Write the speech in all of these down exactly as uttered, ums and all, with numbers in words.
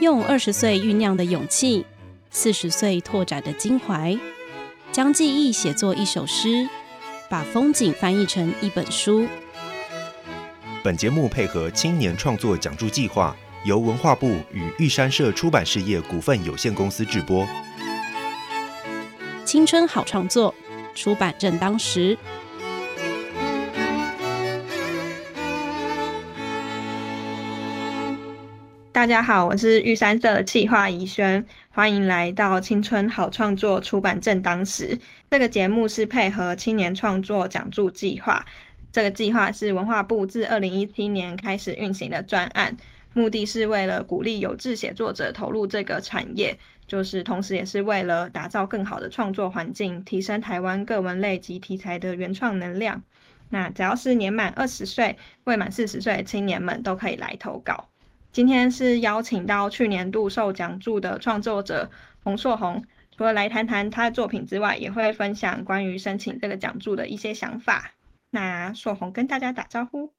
用二十岁酝酿的勇气，四十岁拓展的襟怀，将记忆写作一首诗，把风景翻译成一本书。本节目配合青年创作奖助计划，由文化部与玉山社出版事业股份有限公司制播。青春好创作，出版正当时。大家好，我是玉山社企划怡萱，欢迎来到青春好创作出版正当时。这个节目是配合青年创作奖助计划，这个计划是文化部自二零一七年开始运行的专案，目的是为了鼓励有志写作者投入这个产业，就是同时也是为了打造更好的创作环境，提升台湾各文类及题材的原创能量。那只要是年满二十岁未满四十岁的青年们都可以来投稿。今天是邀请到去年度受奖助的创作者洪硕宏，除了来谈谈他的作品之外，也会分享关于申请这个奖助的一些想法。那硕宏跟大家打招呼。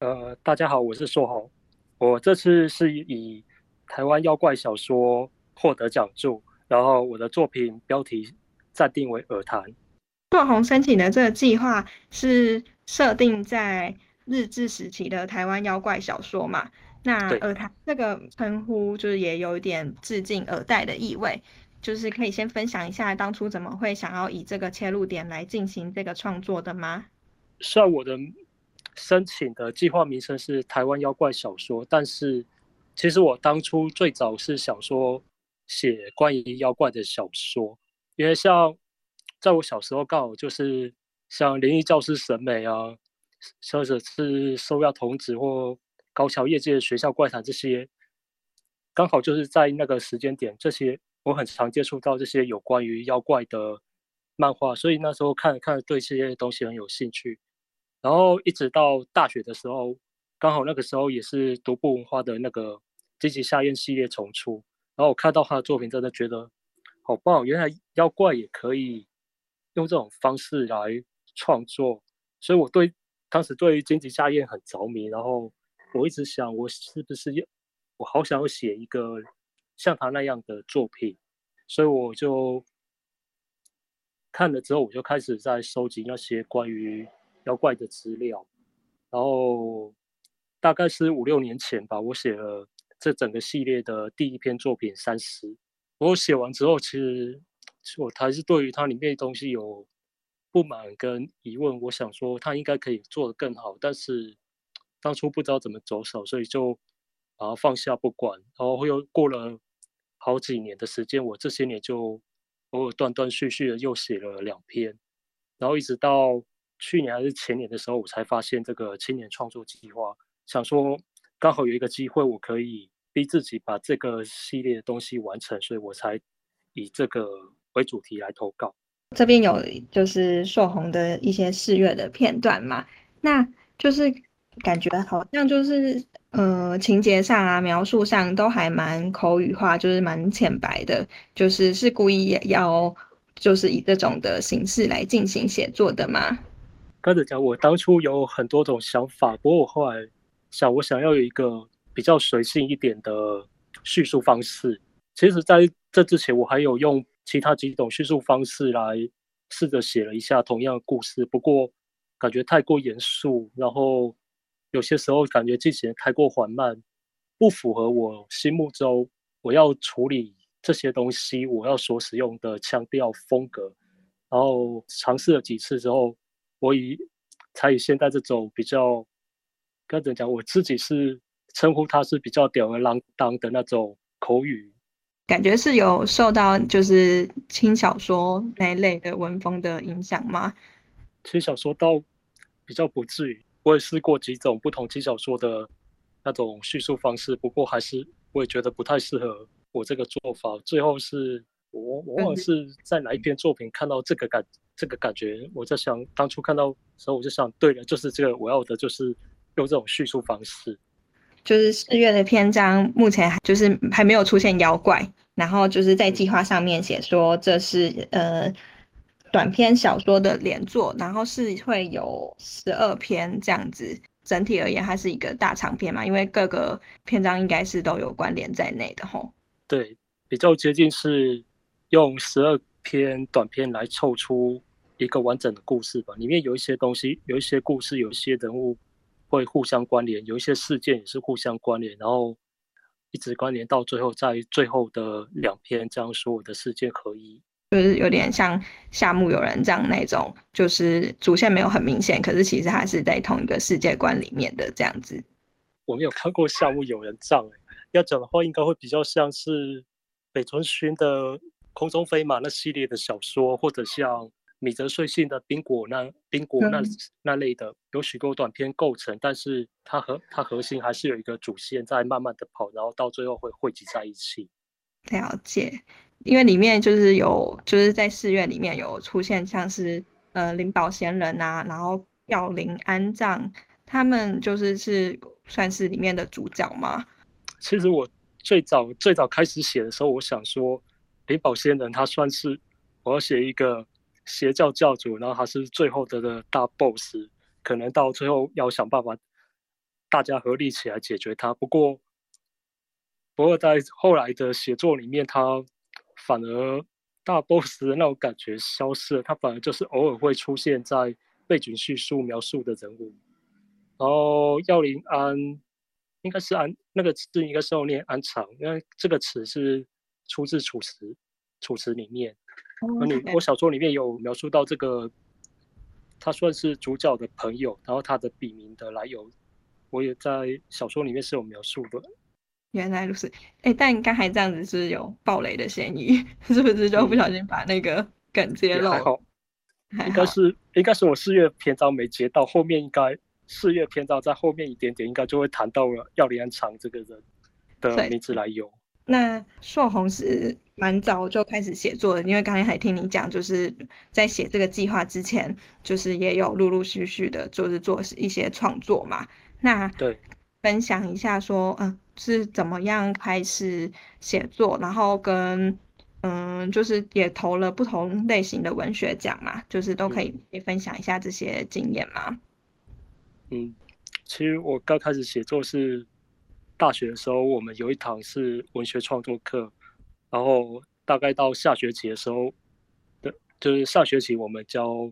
呃，大家好，我是硕宏。我这次是以台湾妖怪小说获得奖助，然后我的作品标题暂定为耳谈。硕宏申请的这个计划是设定在日治时期的台湾妖怪小说嘛？那耳谈这个称呼就是也有一点致敬耳代的意味，就是可以先分享一下当初怎么会想要以这个切入点来进行这个创作的吗？虽然我的申请的计划名称是台湾妖怪小说，但是其实我当初最早是想说写关于妖怪的小说，因为像在我小时候刚好就是像灵异教师神美啊，或者是收押童子或高桥叶介学校怪谈，这些刚好就是在那个时间点，这些我很常接触到这些有关于妖怪的漫画，所以那时候看看对这些东西很有兴趣。然后一直到大学的时候，刚好那个时候也是独步文化的那个金崎夏彦系列重出，然后我看到他的作品真的觉得好棒，原来妖怪也可以用这种方式来创作，所以我对当时对金崎夏彦很着迷。然后我一直想，我是不是我好想要写一个像他那样的作品，所以我就看了之后，我就开始在收集那些关于妖怪的资料。然后大概是五六年前吧，我写了这整个系列的第一篇作品《三十》。我写完之后，其实我还是对于它里面的东西有不满跟疑问，我想说它应该可以做得更好，但是当初不知道怎么着手，所以就把它放下不管。然后又过了好几年的时间，我这些年就偶尔断断续续的又写了两篇，然后一直到去年还是前年的时候，我才发现这个青年创作计划，想说刚好有一个机会，我可以逼自己把这个系列的东西完成，所以我才以这个为主题来投稿。这边有就是硕宏的一些试阅的片段嘛，那就是感觉好像就是呃情节上啊描述上都还蛮口语化，就是蛮浅白的，就是是故意要就是以这种的形式来进行写作的吗？刚才讲我当初有很多种想法，不过我后来想我想要有一个比较随性一点的叙述方式。其实在这之前我还有用其他几种叙述方式来试着写了一下同样的故事，不过感觉太过严肃，然后有些时候感觉进行太过缓慢，不符合我心目中我要处理这些东西我要所使用的腔调风格。然后尝试了几次之后，我以才以现在这种比较跟人讲，我自己是称呼它是比较吊儿郎当的那种口语，感觉是有受到就是轻小说那一类的文风的影响吗？轻小说倒比较不至于，我也试过几种不同轻小说的那种叙述方式，不过还是我也觉得不太适合我这个做法。最后是我我忘了是在哪一篇作品看到这个感这个感觉，我在想当初看到的时候我就想，对了，就是这个我要的，就是用这种叙述方式。就是四月的篇章目前就是还没有出现妖怪，然后就是在计划上面写说这是呃。短篇小说的连作，然后是会有十二篇这样子，整体而言它是一个大长篇嘛，因为各个篇章应该是都有关联在内的吼。对，比较接近是用十二篇短篇来凑出一个完整的故事吧。里面有一些东西，有一些故事，有一些人物会互相关联，有一些事件也是互相关联，然后一直关联到最后，在最后的两篇将所有的事件合一。就是有点像夏目友人帐那种，就是主线没有很明显，可是其实它是在同一个世界观里面的这样子。我没有看过夏目友人帐、欸，要讲的话应该会比较像是北村薰的《空中飞马》那系列的小说，或者像米泽穗信的《冰果》那冰果 那,、嗯、那类的，有许多短篇构成，但是它核它核心还是有一个主线在慢慢的跑，然后到最后会汇集在一起。了解。因为里面就是有，就是在寺院里面有出现像是呃灵宝贤人啊，然后药灵安藏，他们就是是算是里面的主角嘛。其实我最早最早开始写的时候，我想说灵宝贤人他算是我要写一个邪教教主，然后他是最后的大 boss， 可能到最后要想办法大家合力起来解决他。不过不过在后来的写作里面，他反而大 boss 的那种感觉消失了，他反而就是偶尔会出现在背景叙述描述的人物。然后药灵安应该是安那个字应该是要念安常，因为这个词是出自楚辞，楚辞里面。Oh, okay. 我小说里面有描述到这个，他算是主角的朋友，然后他的笔名的来由，我也在小说里面是有描述的。原来如此，哎，但刚才这样子是有暴雷的嫌疑，是不是就不小心把那个梗揭露？嗯、还好，还好应该是应该是我四月篇章没接到，后面应该四月篇章在后面一点点，应该就会谈到了药灵安藏这个人的名字来由。那硕宏是蛮早就开始写作的，因为刚才还听你讲，就是在写这个计划之前，就是也有陆陆续续的，就是做一些创作嘛。那对，分享一下说，嗯。是怎么样开始写作，然后跟嗯，就是也投了不同类型的文学奖嘛，就是都可以分享一下这些经验嘛。嗯，其实我刚开始写作是大学的时候，我们有一堂是文学创作课，然后大概到下学期的时候，就是上学期我们教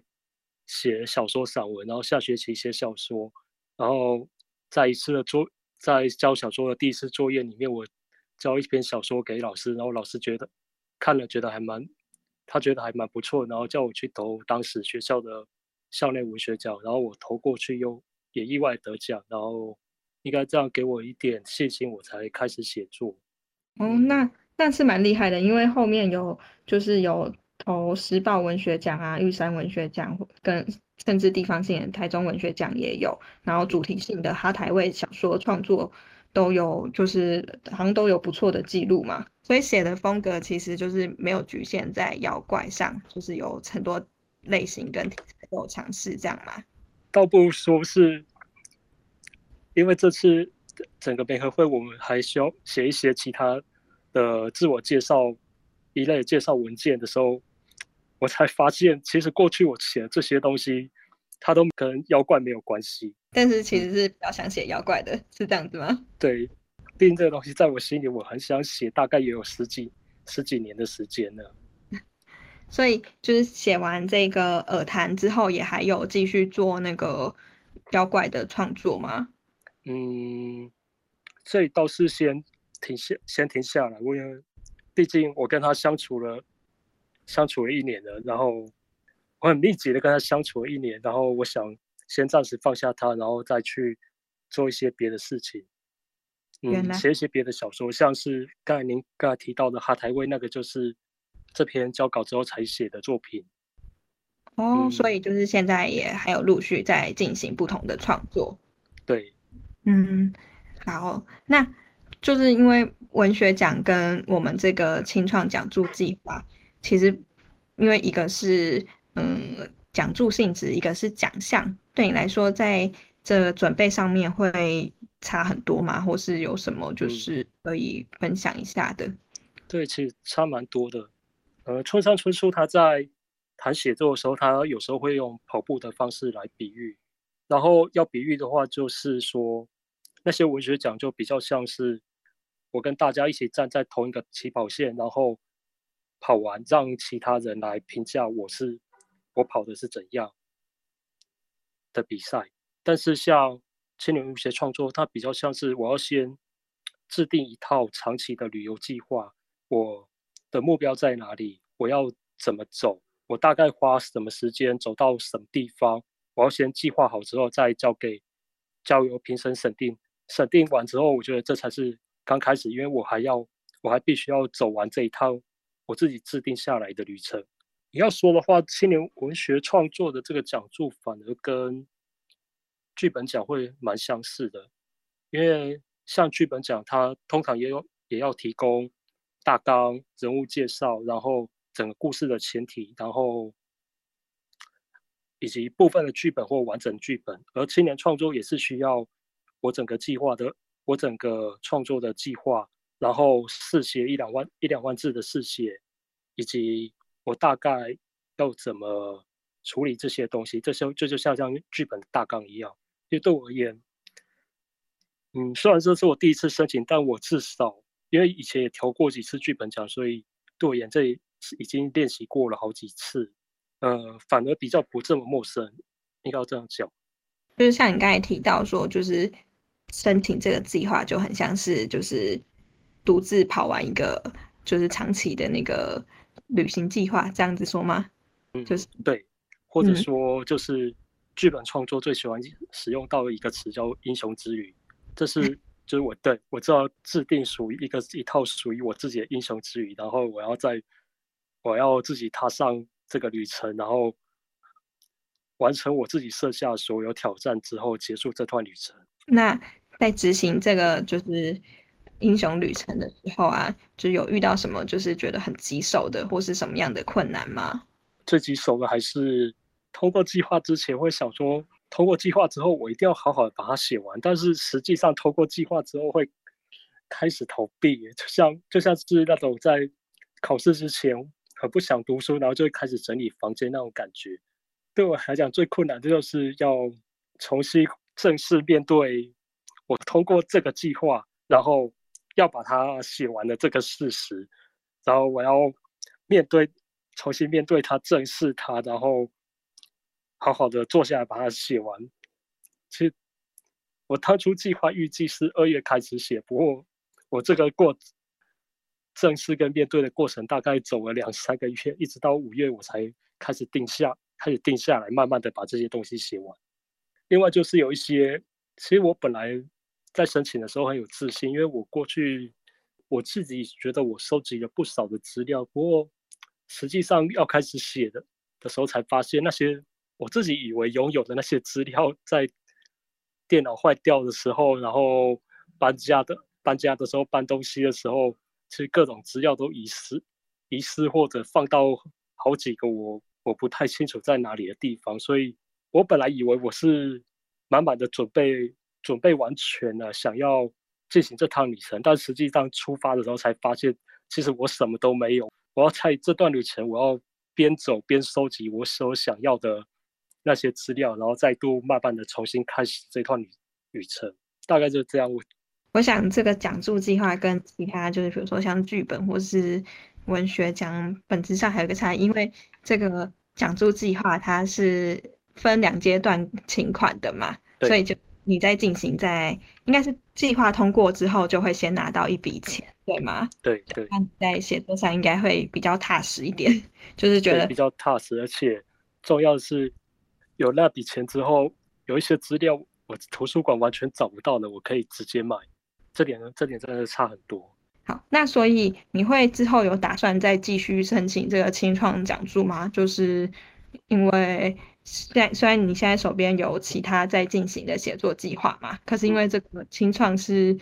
写小说散文，然后下学期写小说，然后再一次的做。在教小说的第一次作业里面，我交一篇小说给老师，然后老师觉得看了觉得还蛮，他觉得还蛮不错，然后叫我去投当时学校的校内文学奖，然后我投过去又也意外得奖，然后应该这样给我一点信心，我才开始写作。哦，那那是蛮厉害的，因为后面有就是有投时报文学奖啊、玉山文学奖跟。甚至地方性的台中文学奖也有，然后主题性的哈台味小说创作都有，就是好像都有不错的记录嘛。所以写的风格其实就是没有局限在妖怪上，就是有很多类型跟题材都有尝试这样嘛。倒不如说是，因为这次整个联合会我们还需要写一些其他的自我介绍一类介绍文件的时候。我才发现，其实过去我写的这些东西，它都跟妖怪没有关系。但是其实是比较想写妖怪的，是这样子吗？对，毕竟这个东西在我心里，我很想写，大概也有十几十几年的时间了。所以就是写完这个耳谈之后，也还有继续做那个妖怪的创作吗？嗯，所以倒是先停下，先停下来，因为毕竟我跟他相处了。相处了一年了，然后我很密集的跟他相处了一年，然后我想先暂时放下他，然后再去做一些别的事情，嗯，写一些别的小说，像是刚才您刚才提到的哈台味那个，就是这篇交稿之后才写的作品。哦、嗯，所以就是现在也还有陆续在进行不同的创作。对，嗯，好，那就是因为文学奖跟我们这个青创奖助计划。其实，因为一个是嗯奖助性质，一个是奖项，对你来说，在这准备上面会差很多吗？或是有什么就是可以分享一下的？嗯、对，其实差蛮多的。呃，村上春树他在谈写作的时候，他有时候会用跑步的方式来比喻，然后要比喻的话，就是说那些文学奖就比较像是我跟大家一起站在同一个起跑线，然后跑完，让其他人来评价我是我跑的是怎样的比赛。但是像青年文学创作，它比较像是我要先制定一套长期的旅游计划，我的目标在哪里，我要怎么走，我大概花什么时间走到什么地方，我要先计划好之后再交给交由评审审定，审定完之后我觉得这才是刚开始，因为我还要我还必须要走完这一趟我自己制定下来的旅程。你要说的话，青年文学创作的这个奖助反而跟剧本奖会蛮相似的，因为像剧本奖它通常也有也要提供大纲、人物介绍，然后整个故事的前提，然后以及部分的剧本或完整剧本。而青年创作也是需要我整个计划的，我整个创作的计划，然后试写一两万一两万字的试写，以及我大概要怎么处理这些东西，这就这就像像剧本大纲一样。因为对我而言，嗯，虽然这是我第一次申请，但我至少因为以前也投过几次剧本奖，所以对我而言这已经练习过了好几次，呃，反而比较不这么陌生，应该要这样讲。就是像你刚才提到说，就是申请这个计划就很像是就是独自跑完一个就是长期的那个旅行计划，这样子说吗？嗯，就是对，或者说就是剧本创作最喜欢使用到的一个词叫英雄之旅，这是就是我对我知道制定属于一个一套属于我自己的英雄之旅，然后我要在我要自己踏上这个旅程，然后完成我自己设下所有挑战之后结束这段旅程。那在执行这个就是英雄旅程的时候啊，就有遇到什么就是觉得很棘手的或是什么样的困难吗？最棘手的还是通过计划之前会想说，通过计划之后我一定要好好的把它写完，但是实际上通过计划之后会开始逃避，就像就像是那种在考试之前很不想读书，然后就会开始整理房间那种感觉。对我来讲最困难的就是要重新正式面对我通过这个计划，然后要把它写完的这个事实，然后我要面对重新面对它，正视它，然后好好的坐下来把它写完。其实我当初计划预计是二月开始写，不过我这个过正式跟面对的过程大概走了两三个月，一直到五月我才开始定下开始定下来，慢慢的把这些东西写完。另外就是有一些，其实我本来在申请的时候很有自信，因为我过去我自己觉得我收集了不少的资料，不过实际上要开始写的的时候才发现，那些我自己以为拥有的那些资料，在电脑坏掉的时候，然后搬家的搬家的时候，搬东西的时候，其实各种资料都遗失遗失或者放到好几个我我不太清楚在哪里的地方。所以我本来以为我是满满的准备准备完全了，想要进行这趟旅程，但实际上出发的时候才发现其实我什么都没有。我要在这段旅程我要边走边收集我所想要的那些资料，然后再度慢慢的重新开始这段 旅, 旅程，大概就这样。我我想这个奖助计划跟其他就是比如说像剧本或是文学奖本质上还有一个差异，因为这个奖助计划它是分两阶段请款的嘛，所以就你在进行在应该是计划通过之后就会先拿到一笔钱，对吗？对对，那在写作上应该会比较踏实一点，就是觉得比较踏实，而且重要的是有那笔钱之后，有一些资料我图书馆完全找不到的，我可以直接买，这点这点真的差很多。好，那所以你会之后有打算再继续申请这个青创奖助吗？就是因为虽然你现在手边有其他在进行的写作计划嘛，可是因为这个青创是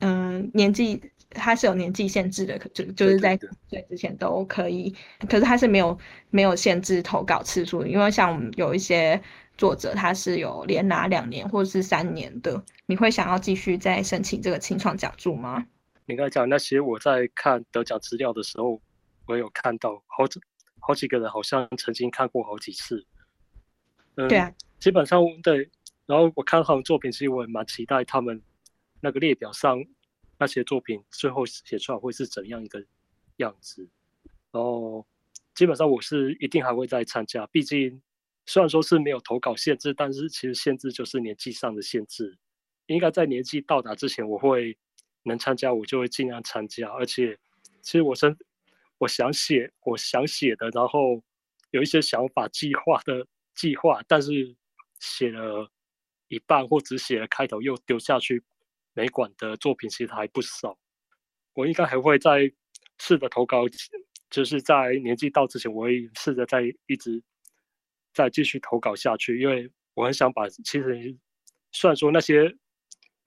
嗯、呃、年纪它是有年纪限制的，就就是在对之前都可以，可是它是没有没有限制投稿次数，因为像我们有一些作者他是有连拿两年或是三年的。你会想要继续再申请这个青创奖助吗？你刚才讲那些，我在看得奖资料的时候我有看到 好, 好几个人好像曾经看过好几次、嗯、对啊，基本上对然后我看他们作品，其实我也蛮期待他们那个列表上那些作品最后写出来会是怎样一个样子。然后基本上我是一定还会再参加，毕竟虽然说是没有投稿限制，但是其实限制就是年纪上的限制。应该在年纪到达之前，我会能参加我就会尽量参加。而且其实我身我想写我想写的，然后有一些想法计划的计划，但是写了一半或只写了开头又丢下去美馆的作品其实还不少。我应该还会再试着投稿，就是在年纪到之前我会试着再一直再继续投稿下去，因为我很想把，其实虽然说那些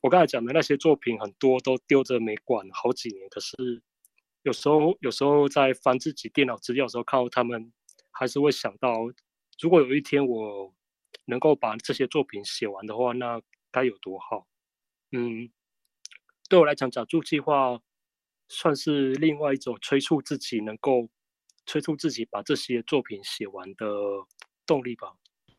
我刚才讲的那些作品很多都丢着美馆好几年，可是有时候有时候在翻自己电脑资料的时候看到他们，还是会想到如果有一天我能够把这些作品写完的话，那该有多好。嗯，对我来讲，假筑计划算是另外一种催促自己能够催促自己把这些作品写完的动力吧。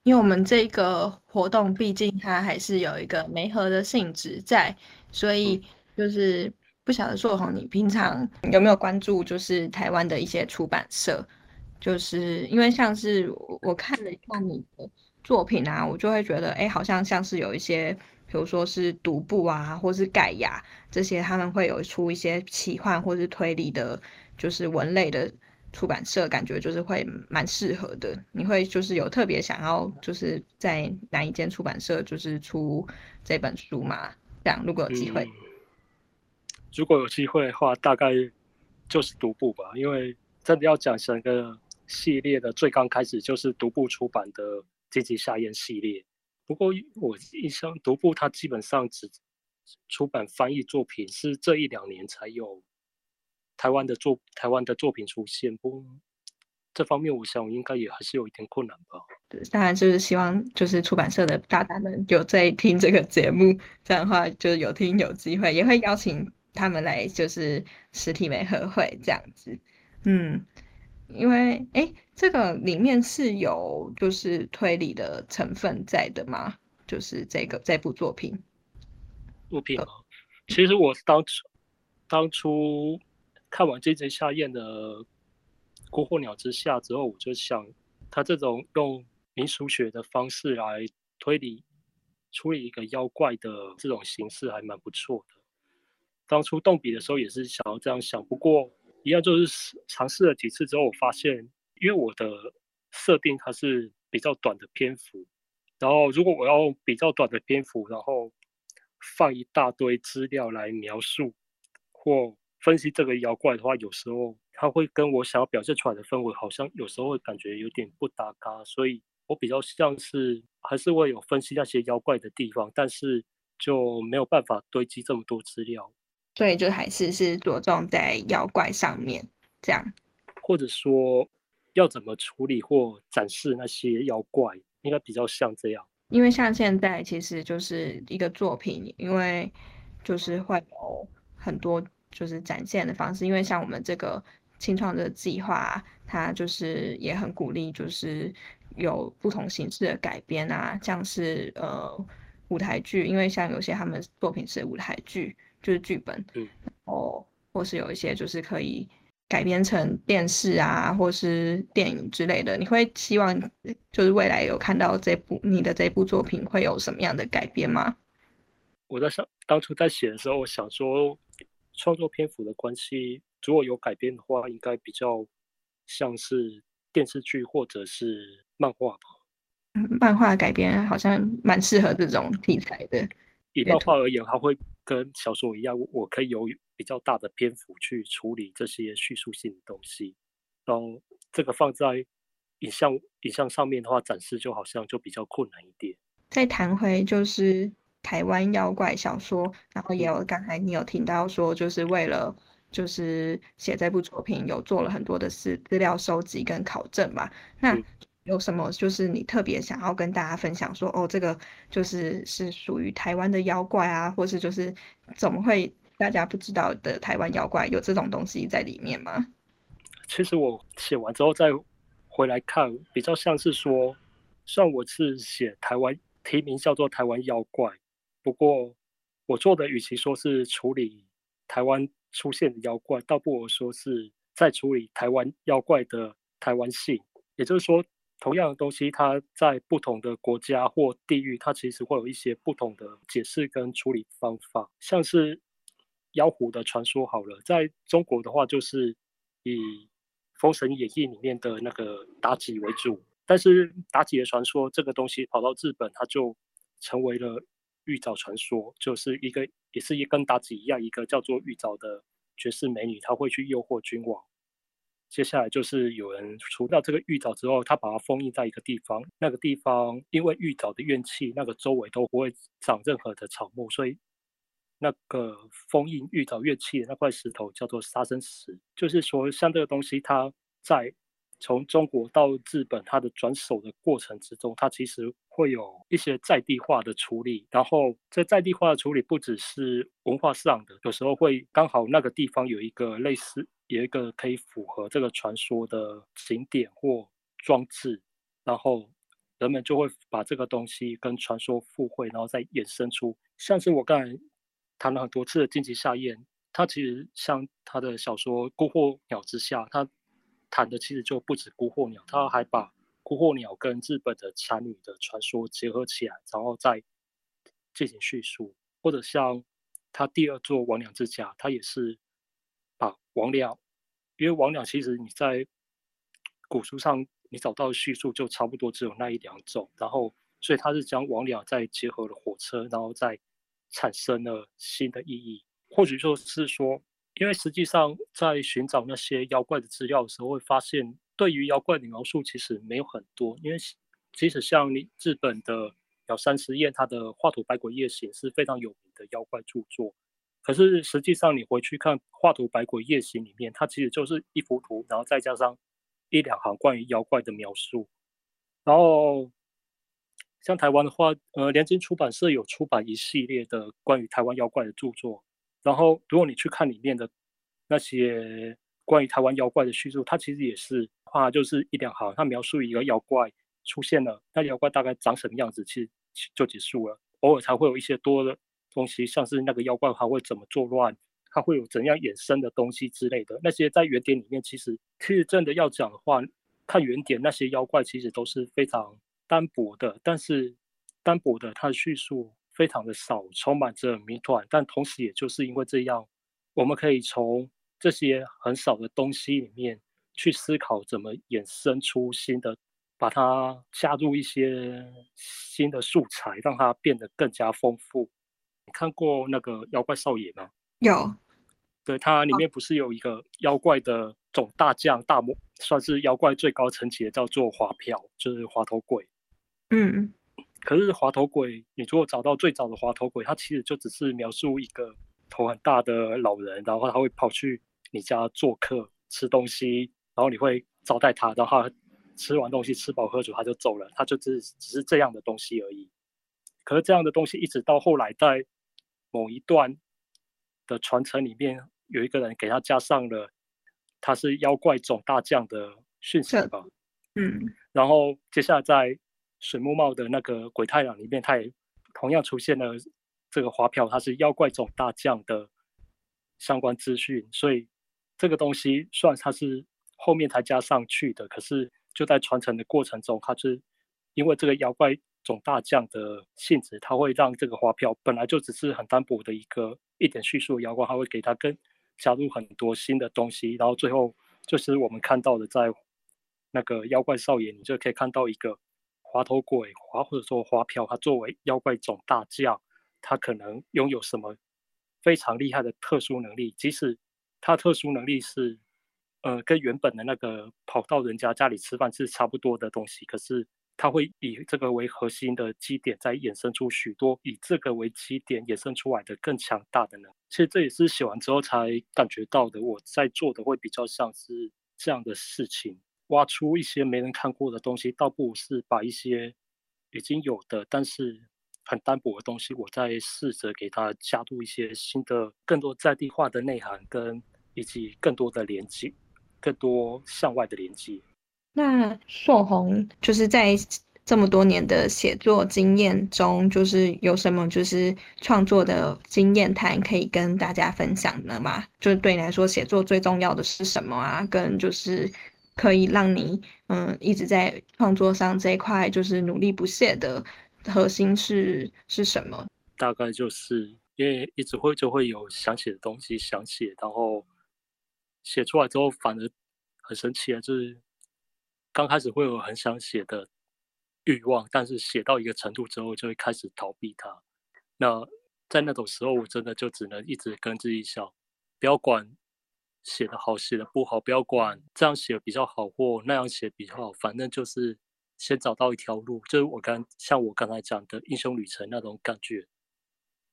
因为我们这个活动毕竟它还是有一个媒合的性质在，所以就是不晓得硕宏你平常有没有关注就是台湾的一些出版社，就是因为像是我看了一下你的作品啊，我就会觉得哎、欸，好像像是有一些比如说是独步啊或是盖亚这些，他们会有出一些奇幻或是推理的就是文类的出版社，感觉就是会蛮适合的。你会就是有特别想要就是在哪一间出版社就是出这本书吗？这样如果有机会、嗯、如果有机会的话大概就是独步吧，因为真的要讲整个系列的最刚开始就是独步出版的积极夏彦系列。不过我印象独步它基本上只出版翻译作品，是这一两年才有台湾的作台湾的作品出现，不过这方面我想应该也还是有一点困难吧。当然就是希望就是出版社的大大们有在听这个节目，这样的话就是有听有机会也会邀请他们来就是实体媒合会这样子。嗯，因为哎，这个里面是有就是推理的成分在的吗？就是这个这部作品作品、啊、其实我当初当初看完这集夏彦的《孤火鸟之下》之后，我就想，他这种用民俗学的方式来推理、处理一个妖怪的这种形式还蛮不错的。当初动笔的时候也是想要这样想，不过一样就是尝试了几次之后，我发现，因为我的设定它是比较短的篇幅，然后如果我要比较短的篇幅，然后放一大堆资料来描述或分析这个妖怪的话，有时候它会跟我想要表现出来的氛围好像有时候会感觉有点不搭嘎，所以我比较像是还是会有分析那些妖怪的地方，但是就没有办法堆积这么多资料，所以就还是是着重在妖怪上面这样，或者说要怎么处理或展示那些妖怪，应该比较像这样。因为像现在其实就是一个作品，因为就是会有很多就是展现的方式，因为像我们这个青创的计划、啊、它就是也很鼓励就是有不同形式的改编啊，像是呃舞台剧，因为像有些他们作品是舞台剧就是剧本、嗯、然后或是有一些就是可以改编成电视啊或是电影之类的。你会希望就是未来有看到这部你的这部作品会有什么样的改编吗？我在想当初在写的时候我想说创作篇幅的关系，如果有改编的话应该比较像是电视剧或者是漫画吧、嗯、漫画改编好像蛮适合这种题材的。以漫画而言它会跟小说一样，我可以有比较大的篇幅去处理这些叙述性的东西，然后这个放在影像影像上面的话展示就好像就比较困难一点。再谈回就是台湾妖怪小说，然后也有刚才你有听到说就是为了就是写这部作品有做了很多的资料收集跟考证吧，那有什么就是你特别想要跟大家分享说哦这个就是是属于台湾的妖怪啊，或是就是怎么会大家不知道的台湾妖怪有这种东西在里面吗？其实我写完之后再回来看比较像是说，虽然我是写台湾题名叫做台湾妖怪，不过我做的与其说是处理台湾出现的妖怪，倒不如说是在处理台湾妖怪的台湾性。也就是说，同样的东西它在不同的国家或地域，它其实会有一些不同的解释跟处理方法。像是妖狐的传说好了，在中国的话就是以封神演义里面的那个妲己为主，但是妲己的传说这个东西跑到日本，它就成为了玉藻传说，就是一个也是跟妲己一样，一个叫做玉藻的绝世美女，她会去诱惑君王。接下来就是有人除掉这个玉藻之后，他把它封印在一个地方，那个地方因为玉藻的怨气，那个周围都不会长任何的草木，所以那个封印玉藻怨气的那块石头叫做杀生石。就是说，像这个东西，它在从中国到日本它的转手的过程之中，它其实会有一些在地化的处理。然后这在地化的处理不只是文化上的，有时候会刚好那个地方有一个类似有一个可以符合这个传说的景点或装置，然后人们就会把这个东西跟传说附会，然后再衍生出，像是我刚才谈了很多次的金崎夏彦，他其实像他的小说《孤鹤鸟之下》，他谈的其实就不止孤鹤鸟，他还把孤鹤鸟跟日本的产女的传说结合起来，然后再进行叙述。或者像他第二作《魍魉之家》，他也是把魍魉，因为魍魉其实你在古书上你找到的叙述就差不多只有那一两种，然后所以他是将魍魉再结合了火车，然后再产生了新的意义。或许就是说，因为实际上在寻找那些妖怪的资料的时候，会发现对于妖怪的描述其实没有很多。因为即使像日本的鸟山诗彦，他的《华佗百鬼夜行》是非常有名的妖怪著作，可是实际上你回去看《华佗百鬼夜行》里面，它其实就是一幅图，然后再加上一两行关于妖怪的描述。然后像台湾的话，呃，联经出版社有出版一系列的关于台湾妖怪的著作。然后如果你去看里面的那些关于台湾妖怪的叙述，它其实也是话就是一两行，它描述一个妖怪出现了，那妖怪大概长什么样子，其实就结束了。偶尔才会有一些多的东西，像是那个妖怪它会怎么作乱，它会有怎样衍生的东西之类的。那些在原点里面，其实其实真的要讲的话，看原点那些妖怪其实都是非常单薄的，但是单薄的它的叙述非常的少，充满着谜团。但同时也就是因为这样，我们可以从这些很少的东西里面去思考怎么衍生出新的，把它加入一些新的素材，让它变得更加丰富。你看过那个《妖怪少爷》吗？有。对，它里面不是有一个妖怪的总大将大魔，算是妖怪最高层级的，叫做滑瓢，就是滑头鬼。嗯。可是滑头鬼，你如果找到最早的滑头鬼，他其实就只是描述一个头很大的老人，然后他会跑去你家做客吃东西，然后你会招待他，然后他吃完东西吃饱喝酒他就走了，他就只是只是这样的东西而已。可是这样的东西一直到后来在某一段的传承里面，有一个人给他加上了他是妖怪总大将的讯息吧。嗯，然后接下来在水木茂的那个鬼太郎里面，他也同样出现了这个滑瓢，他是妖怪总大将的相关资讯。所以这个东西虽然它是后面才加上去的，可是就在传承的过程中，它是因为这个妖怪总大将的性质，它会让这个滑瓢本来就只是很单薄的一个一点叙述的妖怪，它会给它跟加入很多新的东西。然后最后就是我们看到的，在那个妖怪少爷你就可以看到一个滑头鬼或者说滑瓢，他作为妖怪总大将，他可能拥有什么非常厉害的特殊能力，即使他特殊能力是、呃、跟原本的那个跑到人家家里吃饭是差不多的东西，可是他会以这个为核心的基点，再衍生出许多以这个为基点衍生出来的更强大的能力。其实这也是写完之后才感觉到的，我在做的会比较像是这样的事情，挖出一些没人看过的东西，倒不如是把一些已经有的但是很单薄的东西，我再试着给它加入一些新的更多在地化的内涵，跟以及更多的连接，更多向外的连接。那硕宏就是在这么多年的写作经验中，就是有什么就是创作的经验谈可以跟大家分享的吗？就是对你来说写作最重要的是什么啊？跟就是可以让你嗯一直在创作上这一块就是努力不懈的核心是是什么？大概就是因为一直会就会有想写的东西想写，然后写出来之后反而很神奇的就是刚开始会有很想写的欲望，但是写到一个程度之后就会开始逃避它。那在那种时候我真的就只能一直跟自己想，不要管写的好写的不好，不要管这样写比较好或那样写比较好，反正就是先找到一条路，就是我刚像我刚才讲的英雄旅程那种感觉。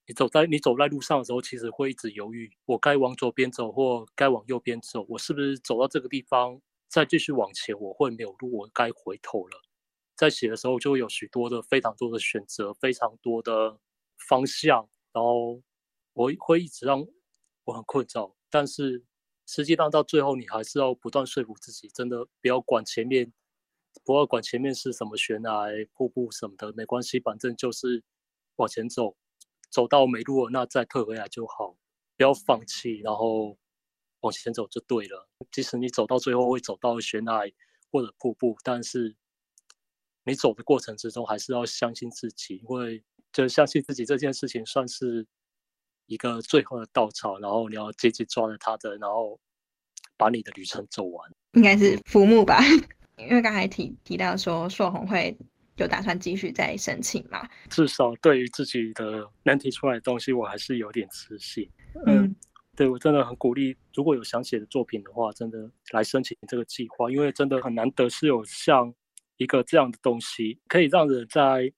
你走在你走在路上的时候，其实会一直犹豫，我该往左边走或该往右边走，我是不是走到这个地方再继续往前我会没有路，我该回头了。在写的时候就会有许多的非常多的选择，非常多的方向，然后我会一直让我很困扰，但是实际上到最后你还是要不断说服自己，真的不要管前面不要管前面是什么悬崖瀑布什么的，没关系，反正就是往前走，走到没路了那再退回来就好，不要放弃，然后往前走就对了。即使你走到最后会走到悬崖或者瀑布，但是你走的过程之中还是要相信自己，因为就相信自己这件事情算是一个最后的稻草，然后你要紧紧抓着它的，然后把你的旅程走完，应该是浮木吧。因为刚才 提, 提到说硕宏会有打算继续再申请嘛，至少对于自己的能提出来的东西我还是有点自信。 嗯, 嗯对，我真的很鼓励如果有想写的作品的话真的来申请这个计划，因为真的很难得是有像一个这样的东西可以让人在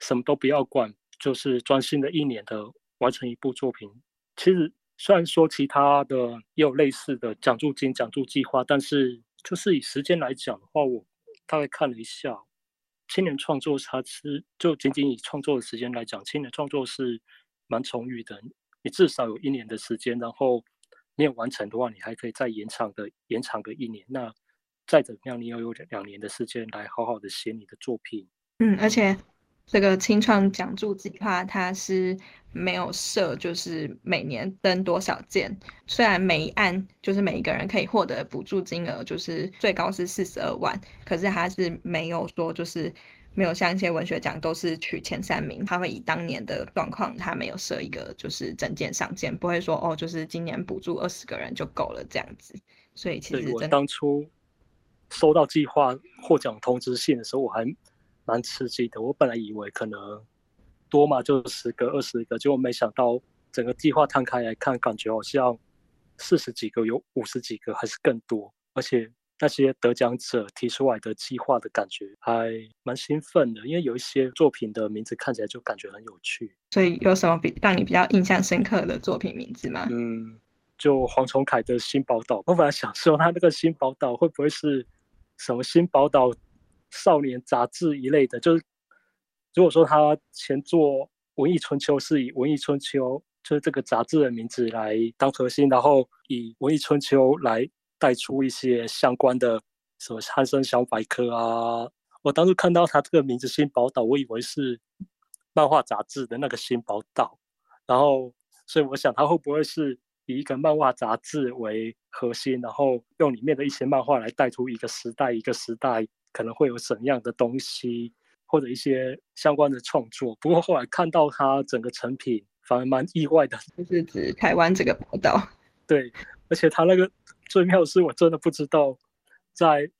什么都不要管，就是专心的一年的完成一部作品。其实虽然说其他的也有类似的奖助金奖助计划，但是就是以时间来讲的话，我大概看了一下青年创作，它是就仅仅以创作的时间来讲，青年创作是蛮充裕的，你至少有一年的时间，然后你有完成的话你还可以再延长的延长个一年，那再怎么样你要有两年的时间来好好的写你的作品。嗯，而且这个青创奖助计划它是没有设就是每年登多少件，虽然每一案就是每一个人可以获得补助金额就是最高是四十二万，可是它是没有说就是没有像一些文学奖都是取前三名，它会以当年的状况，它没有设一个就是整件上限，不会说哦就是今年补助二十个人就够了这样子。所以其实真的我当初收到计划获奖通知信的时候我还蛮刺激的，我本来以为可能多嘛就十个二十个，结果没想到整个计划摊开来看，感觉好像四十几个有五十几个还是更多，而且那些得奖者提出来的计划的感觉还蛮兴奋的，因为有一些作品的名字看起来就感觉很有趣。所以有什么比让你比较印象深刻的作品名字吗？嗯，就黄崇凯的新宝岛，我本来想说他那个新宝岛会不会是什么新宝岛少年杂志一类的，就是如果说他前作文艺春秋是以文艺春秋就是这个杂志的名字来当核心，然后以文艺春秋来带出一些相关的什么汉声小百科啊，我当初看到他这个名字新宝岛我以为是漫画杂志的那个新宝岛，然后所以我想他会不会是以一个漫画杂志为核心，然后用里面的一些漫画来带出一个时代一个时代可能会有怎样的东西或者一些相关的创作。不过后来看到它整个成品反而蛮意外的，就是指台湾这个宝岛。对，而且它那个最妙的是我真的不知道在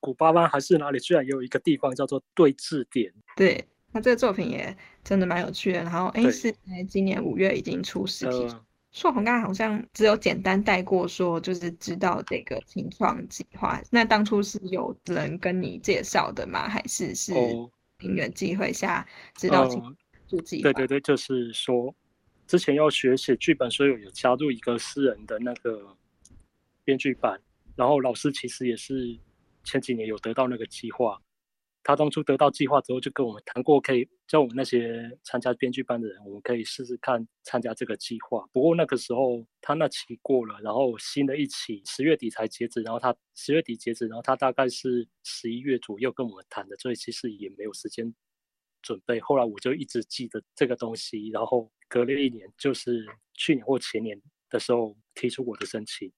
古巴湾还是哪里居然有一个地方叫做对峙点。对，那这个作品也真的蛮有趣的，然后哎是今年五月已经出实体。呃硕宏刚才好像只有简单带过说就是知道这个青创计划，那当初是有人跟你介绍的吗？还是是因缘际会下知道青创计划？对对对，就是说之前要学写剧本，所以我有加入一个私人的那个编剧班，然后老师其实也是前几年有得到那个计划，他当初得到计划之后就跟我们谈过，可以叫我们那些参加编剧班的人，我们可以试试看参加这个计划。不过那个时候他那期过了，然后新的一期十月底才截止，然后他十月底截止，然后他大概是十一月左右跟我们谈的，所以其实也没有时间准备。后来我就一直记得这个东西，然后隔了一年，就是去年或前年的时候提出我的申请。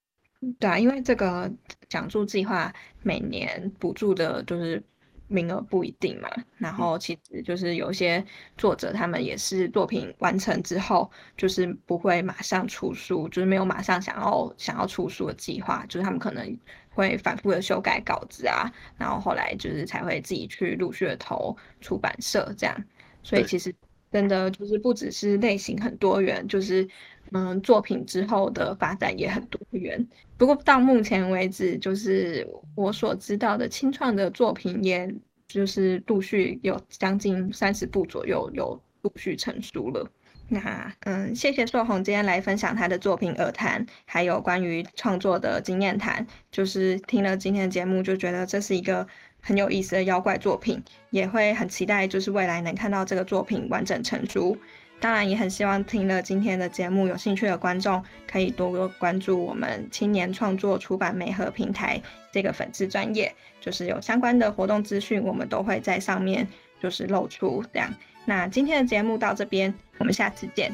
对啊，因为这个奖助计划每年补助的就是名额不一定嘛，然后其实就是有些作者他们也是作品完成之后就是不会马上出书，就是没有马上想要想要出书的计划，就是他们可能会反复的修改稿子啊，然后后来就是才会自己去陆续的投出版社这样。所以其实真的就是不只是类型很多元，就是嗯，作品之后的发展也很多元。不过到目前为止，就是我所知道的青创的作品，也就是陆续有将近三十部左右有陆续成书了。那嗯，谢谢硕宏今天来分享他的作品《耳谈》，还有关于创作的经验谈。就是听了今天的节目，就觉得这是一个很有意思的妖怪作品，也会很期待就是未来能看到这个作品完整成书。当然也很希望听了今天的节目有兴趣的观众可以多多关注我们青年创作出版媒合平台这个粉丝专页，就是有相关的活动资讯我们都会在上面就是露出这样。那今天的节目到这边，我们下次见。